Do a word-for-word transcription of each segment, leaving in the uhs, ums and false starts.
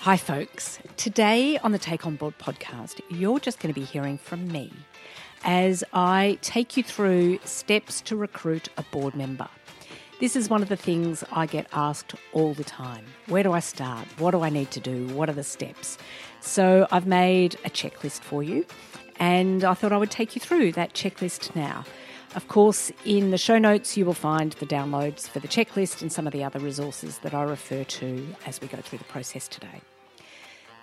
Hi folks, today on the Take On Board podcast, you're just going to be hearing from me as I take you through steps to recruit a board member. This is one of the things I get asked all the time. Where do I start? What do I need to do? What are the steps? So I've made a checklist for you and I thought I would take you through that checklist now. Of course, in the show notes, you will find the downloads for the checklist and some of the other resources that I refer to as we go through the process today.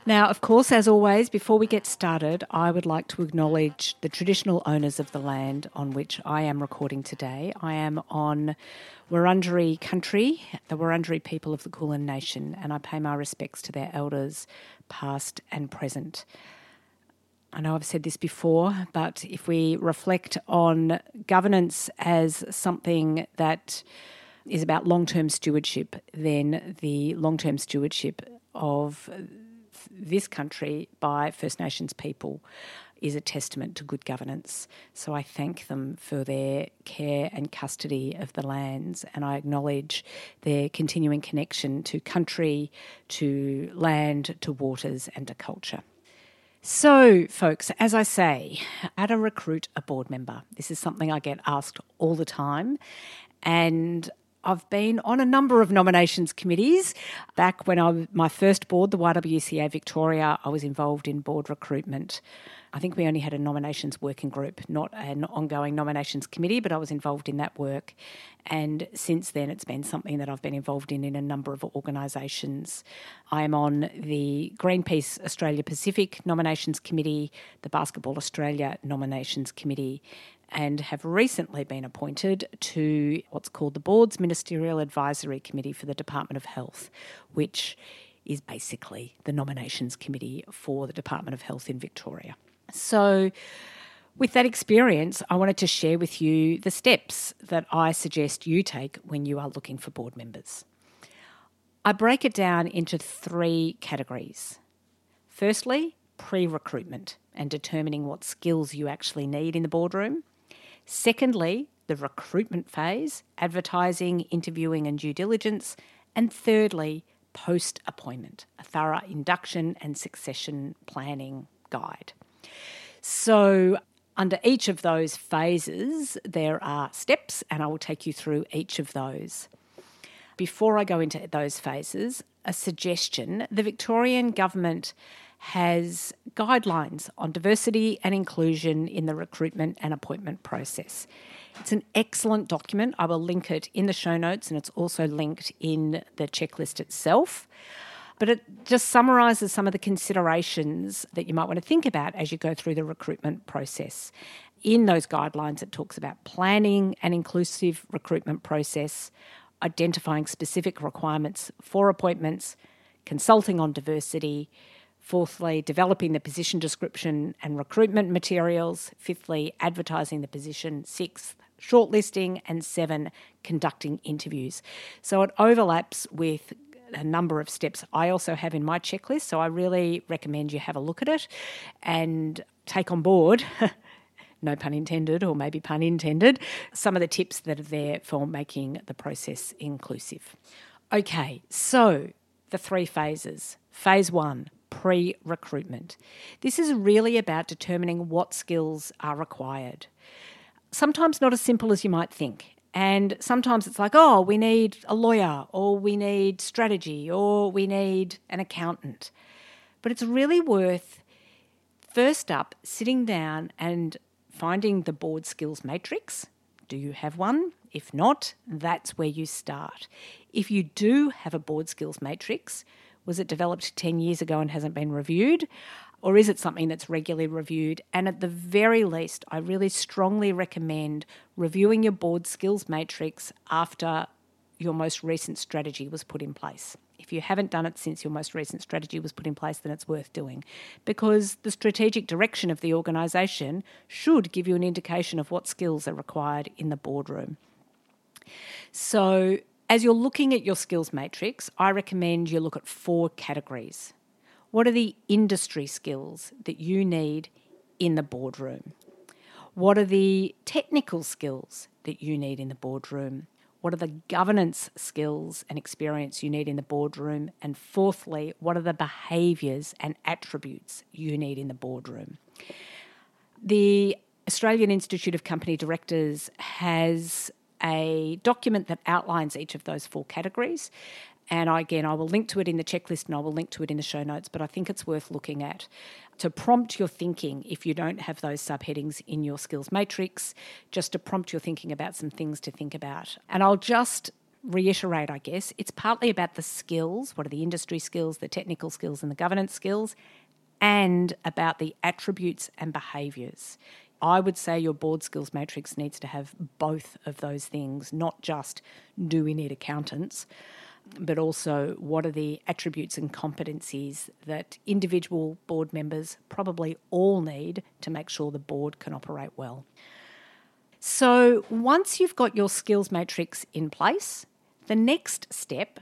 Now, of course, as always, before we get started, I would like to acknowledge the traditional owners of the land on which I am recording today. I am on Wurundjeri country, the Wurundjeri people of the Kulin Nation, and I pay my respects to their elders, past and present. I know I've said this before, but if we reflect on governance as something that is about long-term stewardship, then the long-term stewardship of this country by First Nations people is a testament to good governance. So I thank them for their care and custody of the lands, and I acknowledge their continuing connection to country, to land, to waters and to culture. So, folks, as I say, how to recruit a board member. This is something I get asked all the time, and I've been on a number of nominations committees. Back when I my first board, the Y W C A Victoria, I was involved in board recruitment. I think we only had a nominations working group, not an ongoing nominations committee, but I was involved in that work. And since then, it's been something that I've been involved in in a number of organisations. I am on the Greenpeace Australia Pacific nominations committee, the Basketball Australia nominations committee, and have recently been appointed to what's called the Board's Ministerial Advisory Committee for the Department of Health, which is basically the nominations committee for the Department of Health in Victoria. So with that experience, I wanted to share with you the steps that I suggest you take when you are looking for board members. I break it down into three categories. Firstly, pre-recruitment and determining what skills you actually need in the boardroom. Secondly, the recruitment phase, advertising, interviewing and due diligence. And thirdly, post-appointment, a thorough induction and succession planning guide. So under each of those phases, there are steps and I will take you through each of those. Before I go into those phases, a suggestion, the Victorian Government has guidelines on diversity and inclusion in the recruitment and appointment process. It's an excellent document. I will link it in the show notes and it's also linked in the checklist itself. But it just summarises some of the considerations that you might want to think about as you go through the recruitment process. In those guidelines, it talks about planning an inclusive recruitment process, identifying specific requirements for appointments, consulting on diversity. Fourthly, developing the position description and recruitment materials. Fifthly, advertising the position. Sixth, shortlisting. And seven, conducting interviews. So it overlaps with a number of steps I also have in my checklist, so I really recommend you have a look at it and take on board, no pun intended or maybe pun intended, some of the tips that are there for making the process inclusive. Okay, so the three phases. Phase one, pre-recruitment. This is really about determining what skills are required. Sometimes not as simple as you might think. And sometimes it's like, oh, we need a lawyer or we need strategy or we need an accountant. But it's really worth, first up, sitting down and finding the board skills matrix. Do you have one? If not, that's where you start. If you do have a board skills matrix, was it developed ten years ago and hasn't been reviewed? Or is it something that's regularly reviewed? And at the very least, I really strongly recommend reviewing your board skills matrix after your most recent strategy was put in place. If you haven't done it since your most recent strategy was put in place, then it's worth doing, because the strategic direction of the organisation should give you an indication of what skills are required in the boardroom. So as you're looking at your skills matrix, I recommend you look at four categories. What are the industry skills that you need in the boardroom? What are the technical skills that you need in the boardroom? What are the governance skills and experience you need in the boardroom? And fourthly, what are the behaviours and attributes you need in the boardroom? The Australian Institute of Company Directors has a document that outlines each of those four categories. And again, I will link to it in the checklist and I will link to it in the show notes, but I think it's worth looking at to prompt your thinking if you don't have those subheadings in your skills matrix, just to prompt your thinking about some things to think about. And I'll just reiterate, I guess, it's partly about the skills, what are the industry skills, the technical skills and the governance skills, and about the attributes and behaviours. I would say your board skills matrix needs to have both of those things, not just do we need accountants, but also what are the attributes and competencies that individual board members probably all need to make sure the board can operate well. So once you've got your skills matrix in place, the next step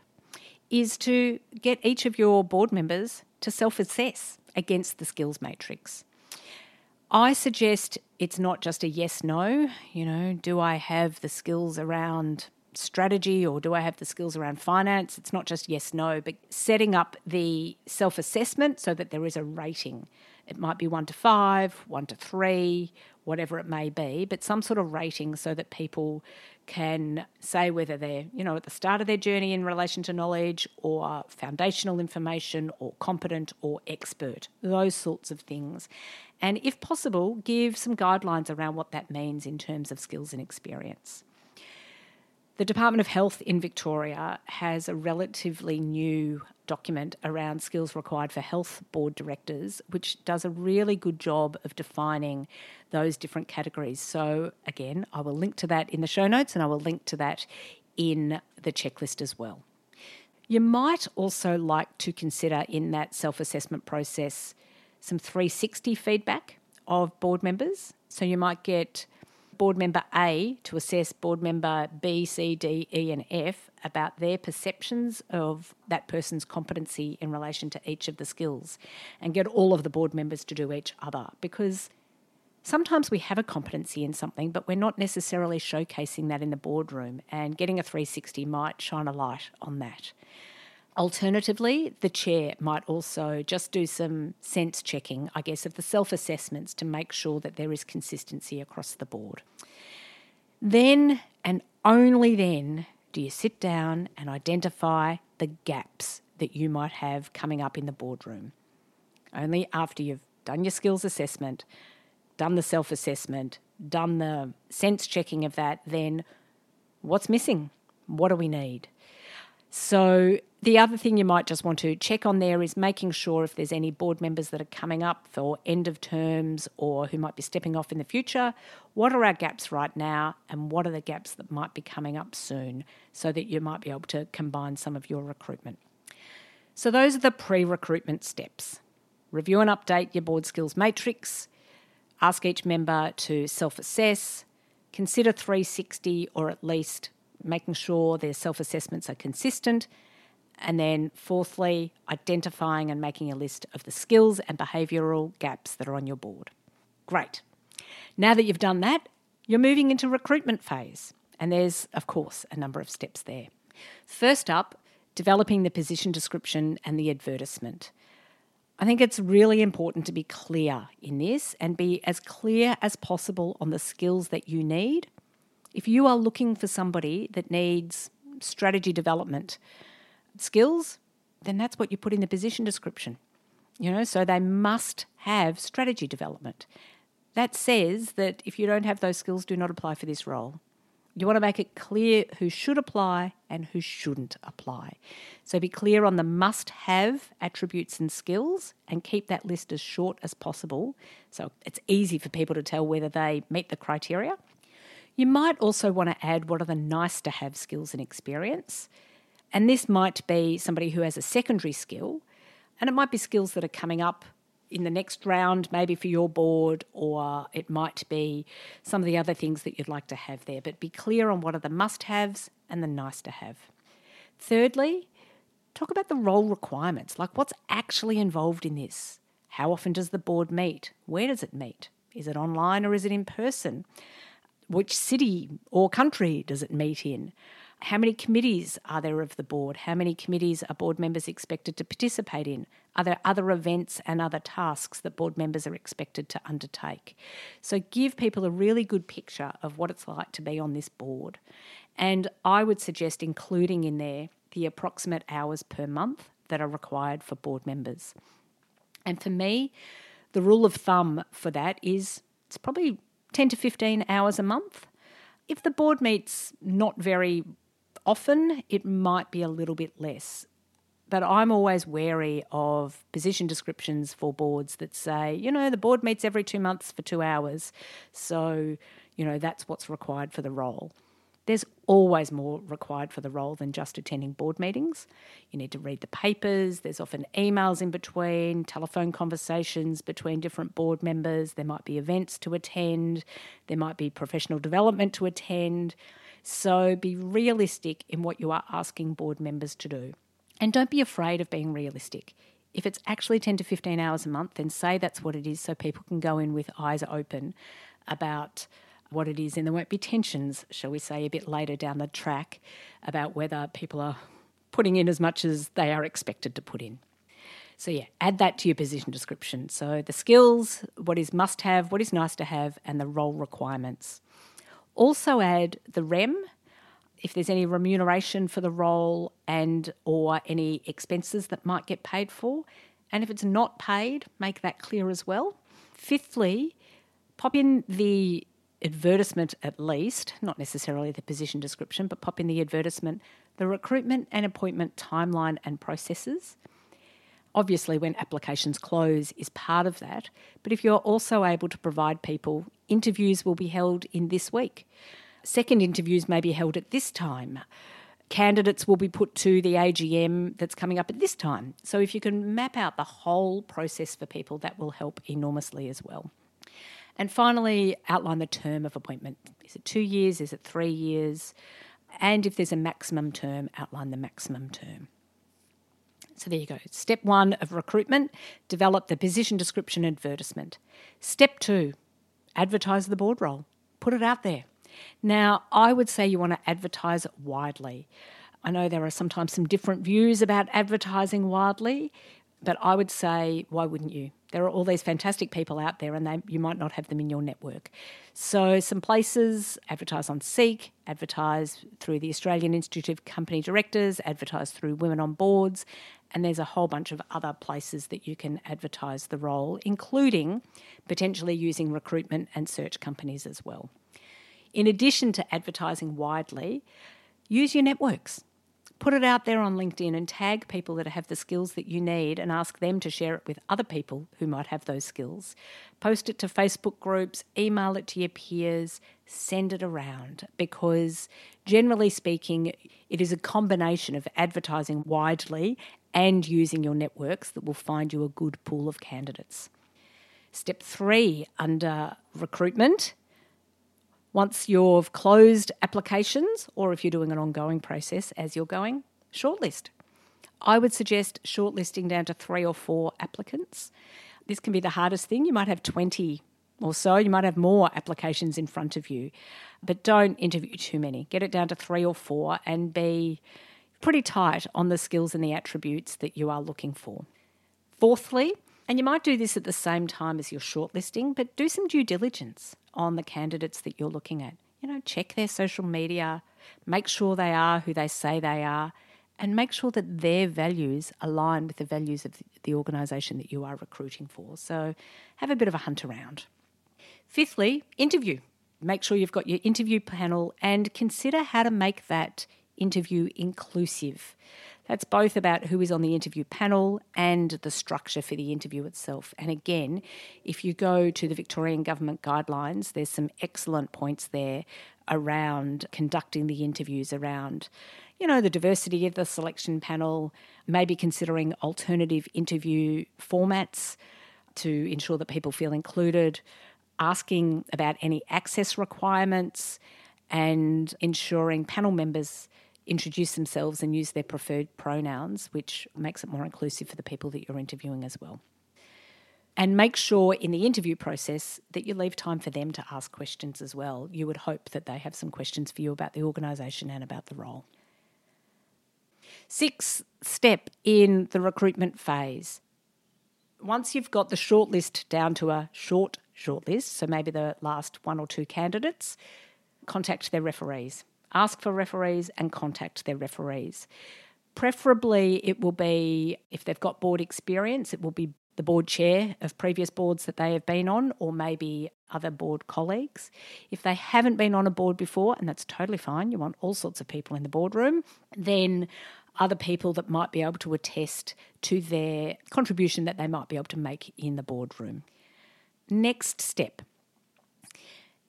is to get each of your board members to self-assess against the skills matrix. I suggest it's not just a yes-no, you know, do I have the skills around strategy or do I have the skills around finance? It's not just yes, no, but setting up the self-assessment so that there is a rating. It might be one to five, one to three, whatever it may be, but some sort of rating so that people can say whether they're, you know, at the start of their journey in relation to knowledge or foundational information or competent or expert, those sorts of things. And if possible, give some guidelines around what that means in terms of skills and experience. The Department of Health in Victoria has a relatively new document around skills required for health board directors, which does a really good job of defining those different categories. So again, I will link to that in the show notes and I will link to that in the checklist as well. You might also like to consider in that self-assessment process some three sixty feedback of board members. So you might get Board Member A to assess Board Member B, C, D, E and F about their perceptions of that person's competency in relation to each of the skills, and get all of the board members to do each other, because sometimes we have a competency in something but we're not necessarily showcasing that in the boardroom, and getting a three sixty might shine a light on that. Alternatively, the chair might also just do some sense checking, I guess, of the self-assessments to make sure that there is consistency across the board. Then and only then do you sit down and identify the gaps that you might have coming up in the boardroom. Only after you've done your skills assessment, done the self-assessment, done the sense checking of that, then what's missing? What do we need? So the other thing you might just want to check on there is making sure if there's any board members that are coming up for end of terms or who might be stepping off in the future, what are our gaps right now and what are the gaps that might be coming up soon, so that you might be able to combine some of your recruitment. So those are the pre-recruitment steps. Review and update your board skills matrix. Ask each member to self-assess. Consider three sixty, or at least making sure their self-assessments are consistent. And then fourthly, identifying and making a list of the skills and behavioural gaps that are on your board. Great. Now that you've done that, you're moving into recruitment phase. And there's, of course, a number of steps there. First up, developing the position description and the advertisement. I think it's really important to be clear in this and be as clear as possible on the skills that you need. If you are looking for somebody that needs strategy development skills, then that's what you put in the position description. You know, so they must have strategy development. That says that if you don't have those skills, do not apply for this role. You want to make it clear who should apply and who shouldn't apply. So be clear on the must-have attributes and skills and keep that list as short as possible, so it's easy for people to tell whether they meet the criteria. You might also want to add what are the nice-to-have skills and experience. And this might be somebody who has a secondary skill, and it might be skills that are coming up in the next round, maybe for your board, or it might be some of the other things that you'd like to have there. But be clear on what are the must-haves and the nice-to-have. Thirdly, talk about the role requirements, like what's actually involved in this. How often does the board meet? Where does it meet? Is it online or is it in person? Which city or country does it meet in? How many committees are there of the board? How many committees are board members expected to participate in? Are there other events and other tasks that board members are expected to undertake? So give people a really good picture of what it's like to be on this board. And I would suggest including in there the approximate hours per month that are required for board members. And for me, the rule of thumb for that is it's probably ten to fifteen hours a month. If the board meets not very often, it might be a little bit less. But I'm always wary of position descriptions for boards that say, you know, the board meets every two months for two hours. So, you know, that's what's required for the role. There's always more required for the role than just attending board meetings. You need to read the papers. There's often emails in between, telephone conversations between different board members. There might be events to attend. There might be professional development to attend. So be realistic in what you are asking board members to do. And don't be afraid of being realistic. If it's actually ten to fifteen hours a month, then say that's what it is so people can go in with eyes open about what it is, and there won't be tensions, shall we say, a bit later down the track about whether people are putting in as much as they are expected to put in. So yeah, add that to your position description. So the skills, what is must have, what is nice to have, and the role requirements. Also add the R E M, if there's any remuneration for the role and or any expenses that might get paid for. And if it's not paid, make that clear as well. Fifthly, pop in the advertisement at least, not necessarily the position description, but pop in the advertisement, the recruitment and appointment timeline and processes. Obviously, when applications close is part of that, but if you're also able to provide people, interviews will be held in this week. Second interviews may be held at this time. Candidates will be put to the A G M that's coming up at this time. So if you can map out the whole process for people, that will help enormously as well. And finally, outline the term of appointment. Is it two years? Is it three years? And if there's a maximum term, outline the maximum term. So there you go. Step one of recruitment, develop the position description advertisement. Step two, advertise the board role. Put it out there. Now, I would say you want to advertise widely. I know there are sometimes some different views about advertising widely, but I would say, why wouldn't you? There are all these fantastic people out there and they, you might not have them in your network. So some places, advertise on Seek, advertise through the Australian Institute of Company Directors, advertise through Women on Boards, and there's a whole bunch of other places that you can advertise the role, including potentially using recruitment and search companies as well. In addition to advertising widely, use your networks. Put it out there on LinkedIn and tag people that have the skills that you need and ask them to share it with other people who might have those skills. Post it to Facebook groups, email it to your peers, send it around, because generally speaking, it is a combination of advertising widely and using your networks that will find you a good pool of candidates. Step three under recruitment. Once you've closed applications, or if you're doing an ongoing process as you're going, shortlist. I would suggest shortlisting down to three or four applicants. This can be the hardest thing. You might have twenty or so. You might have more applications in front of you. But don't interview too many. Get it down to three or four and be pretty tight on the skills and the attributes that you are looking for. Fourthly, and you might do this at the same time as your shortlisting, but do some due diligence on the candidates that you're looking at. You know, check their social media, make sure they are who they say they are, and make sure that their values align with the values of the organisation that you are recruiting for. So have a bit of a hunt around. Fifthly, interview. Make sure you've got your interview panel and consider how to make that interview inclusive. That's both about who is on the interview panel and the structure for the interview itself. And again, if you go to the Victorian Government guidelines, there's some excellent points there around conducting the interviews, around, you know, the diversity of the selection panel, maybe considering alternative interview formats to ensure that people feel included, asking about any access requirements and ensuring panel members introduce themselves and use their preferred pronouns, which makes it more inclusive for the people that you're interviewing as well. And make sure in the interview process that you leave time for them to ask questions as well. You would hope that they have some questions for you about the organisation and about the role. Sixth step in the recruitment phase. Once you've got the shortlist down to a short shortlist, so maybe the last one or two candidates, contact their referees. Ask for referees and contact their referees. Preferably it will be, if they've got board experience, it will be the board chair of previous boards that they have been on, or maybe other board colleagues. If they haven't been on a board before, and that's totally fine, you want all sorts of people in the boardroom, then other people that might be able to attest to their contribution that they might be able to make in the boardroom. Next step.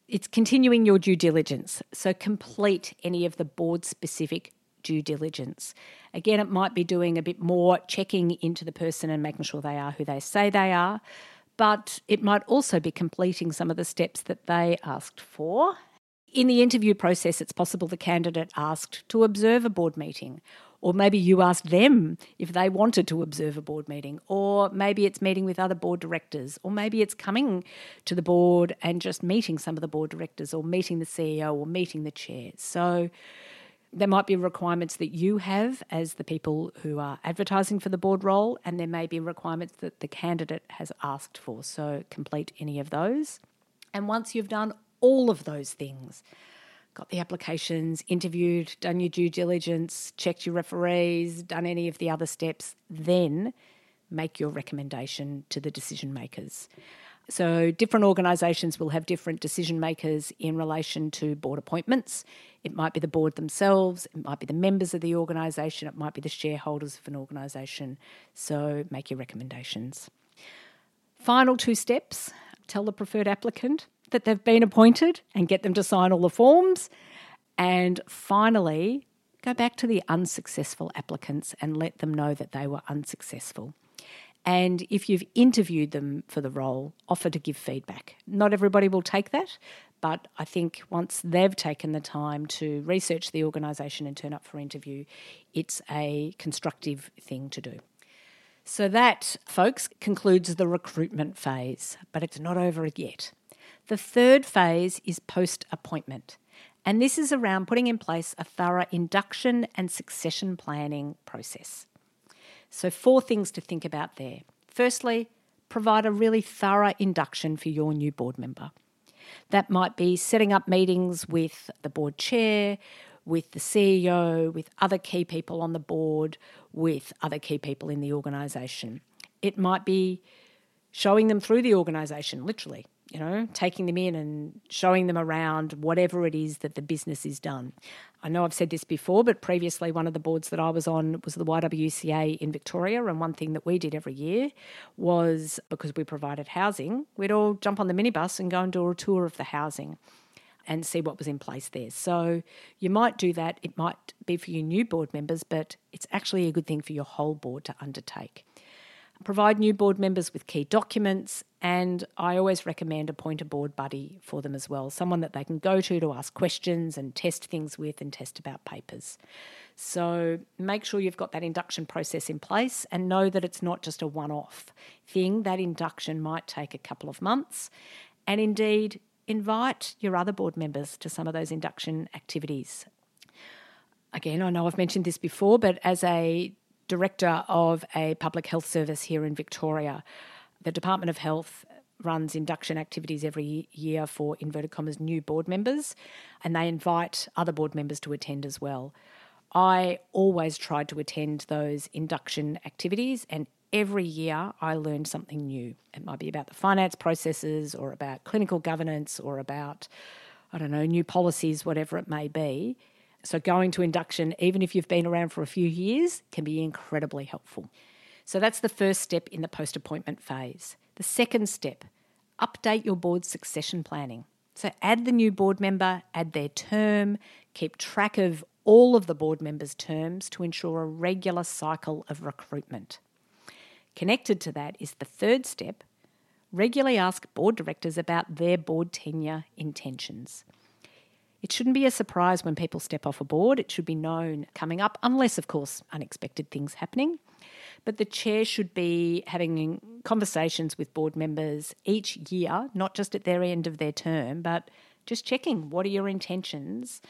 It's continuing your due diligence. So complete any of the board-specific due diligence. Again, it might be doing a bit more checking into the person and making sure they are who they say they are, but it might also be completing some of the steps that they asked for. In the interview process, it's possible the candidate asked to observe a board meeting, or maybe you asked them if they wanted to observe a board meeting, or maybe it's meeting with other board directors, or maybe it's coming to the board and just meeting some of the board directors, or meeting the C E O, or meeting the chair. So there might be requirements that you have as the people who are advertising for the board role, and there may be requirements that the candidate has asked for. So complete any of those. And once you've done all of those things, got the applications, interviewed, done your due diligence, checked your referees, done any of the other steps, then make your recommendation to the decision makers. So different organisations will have different decision makers in relation to board appointments. It might be the board themselves, it might be the members of the organisation, it might be the shareholders of an organisation. So make your recommendations. Final two steps, tell the preferred applicant that they've been appointed and get them to sign all the forms. And finally, go back to the unsuccessful applicants and let them know that they were unsuccessful. And if you've interviewed them for the role, offer to give feedback. Not everybody will take that, but I think once they've taken the time to research the organisation and turn up for interview, it's a constructive thing to do. So that, folks, concludes the recruitment phase, but it's not over yet. The third phase is post-appointment, and this is around putting in place a thorough induction and succession planning process. So four things to think about there. Firstly, provide a really thorough induction for your new board member. That might be setting up meetings with the board chair, with the C E O, with other key people on the board, with other key people in the organisation. It might be showing them through the organisation, literally. You know, taking them in and showing them around whatever it is that the business is done. I know I've said this before, but previously one of the boards that I was on was the Y W C A in Victoria, and one thing that we did every year was, because we provided housing, we'd all jump on the minibus and go and do a tour of the housing and see what was in place there. So you might do that. It might be for your new board members, but it's actually a good thing for your whole board to undertake. Provide new board members with key documents, and I always recommend appoint a board buddy for them as well, someone that they can go to to ask questions and test things with and test about papers. So make sure you've got that induction process in place and know that it's not just a one-off thing. That induction might take a couple of months, and indeed invite your other board members to some of those induction activities. Again, I know I've mentioned this before, but as a director of a public health service here in Victoria, the Department of Health runs induction activities every year for, inverted commas, new board members, and they invite other board members to attend as well. I always tried to attend those induction activities, and every year I learned something new. It might be about the finance processes, or about clinical governance, or about, I don't know, new policies, whatever it may be. So going to induction, even if you've been around for a few years, can be incredibly helpful. So that's the first step in the post-appointment phase. The second step, update your board succession planning. So add the new board member, add their term, keep track of all of the board members' terms to ensure a regular cycle of recruitment. Connected to that is the third step, regularly ask board directors about their board tenure intentions. It shouldn't be a surprise when people step off a board. It should be known coming up, unless, of course, unexpected things happening. But the chair should be having conversations with board members each year, not just at their end of their term, but just checking what are your intentions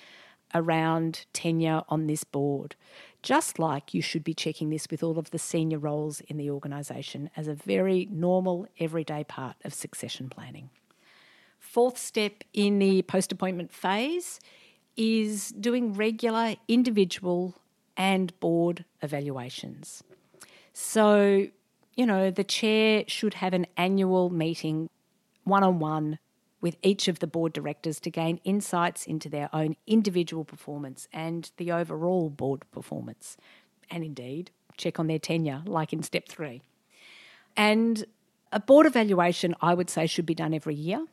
around tenure on this board. Just like you should be checking this with all of the senior roles in the organisation as a very normal, everyday part of succession planning. Fourth step in the post-appointment phase is doing regular individual and board evaluations. So, you know, the chair should have an annual meeting one-on-one with each of the board directors to gain insights into their own individual performance and the overall board performance, and indeed check on their tenure, like in step three. And a board evaluation, I would say, should be done every year.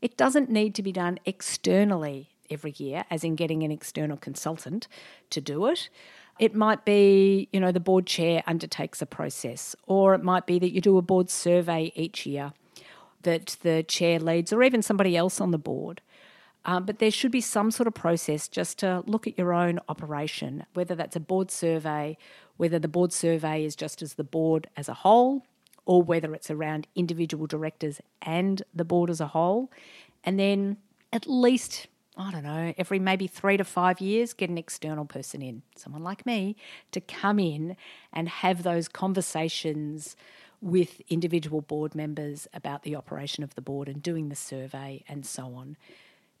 It doesn't need to be done externally every year, as in getting an external consultant to do it. It might be, you know, the board chair undertakes a process, or it might be that you do a board survey each year that the chair leads, or even somebody else on the board. Um, but there should be some sort of process just to look at your own operation, whether that's a board survey, whether the board survey is just as the board as a whole, or whether it's around individual directors and the board as a whole. And then at least, I don't know, every maybe three to five years, get an external person in, someone like me, to come in and have those conversations with individual board members about the operation of the board and doing the survey and so on.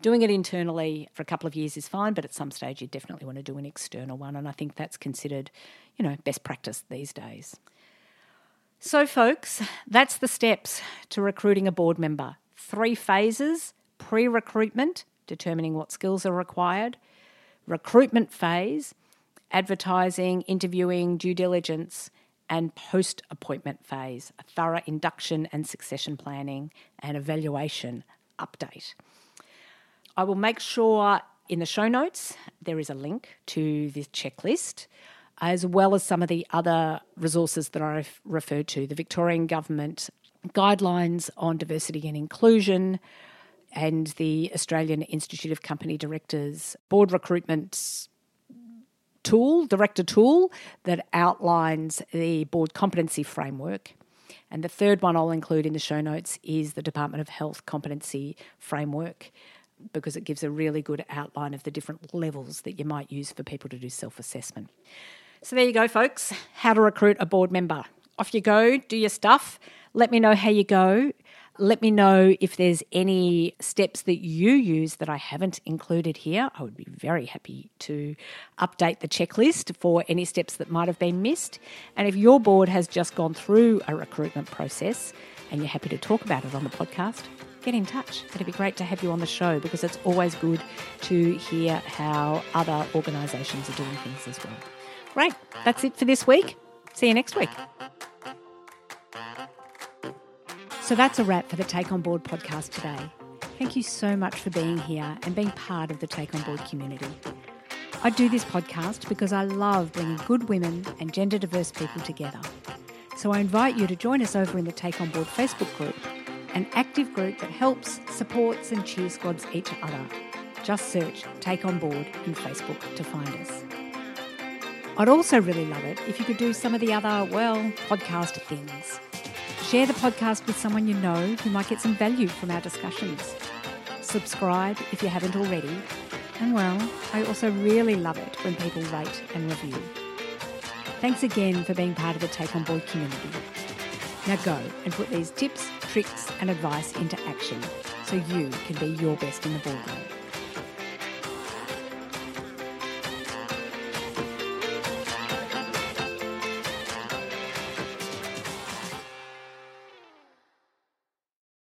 Doing it internally for a couple of years is fine, but at some stage you definitely want to do an external one, and I think that's considered, you know, best practice these days. So folks, that's the steps to recruiting a board member. Three phases: pre-recruitment, determining what skills are required; recruitment phase, advertising, interviewing, due diligence; and post-appointment phase, a thorough induction and succession planning and evaluation update. I will make sure in the show notes there is a link to this checklist, as well as some of the other resources that I've referred to, the Victorian Government guidelines on diversity and inclusion, and the Australian Institute of Company Directors board recruitment tool, director tool, that outlines the board competency framework. And the third one I'll include in the show notes is the Department of Health competency framework, because it gives a really good outline of the different levels that you might use for people to do self-assessment. So there you go, folks, how to recruit a board member. Off you go, do your stuff. Let me know how you go. Let me know if there's any steps that you use that I haven't included here. I would be very happy to update the checklist for any steps that might have been missed. And if your board has just gone through a recruitment process and you're happy to talk about it on the podcast, get in touch. It'd be great to have you on the show, because it's always good to hear how other organisations are doing things as well. Great. That's it for this week. See you next week. So that's a wrap for the Take On Board podcast today. Thank you so much for being here and being part of the Take On Board community. I do this podcast because I love bringing good women and gender diverse people together. So I invite you to join us over in the Take On Board Facebook group, an active group that helps, supports and cheer squads each other. Just search Take On Board in Facebook to find us. I'd also really love it if you could do some of the other, well, podcast things. Share the podcast with someone you know who might get some value from our discussions. Subscribe if you haven't already. And well, I also really love it when people rate and review. Thanks again for being part of the Take On Board community. Now go and put these tips, tricks and advice into action so you can be your best in the boardroom.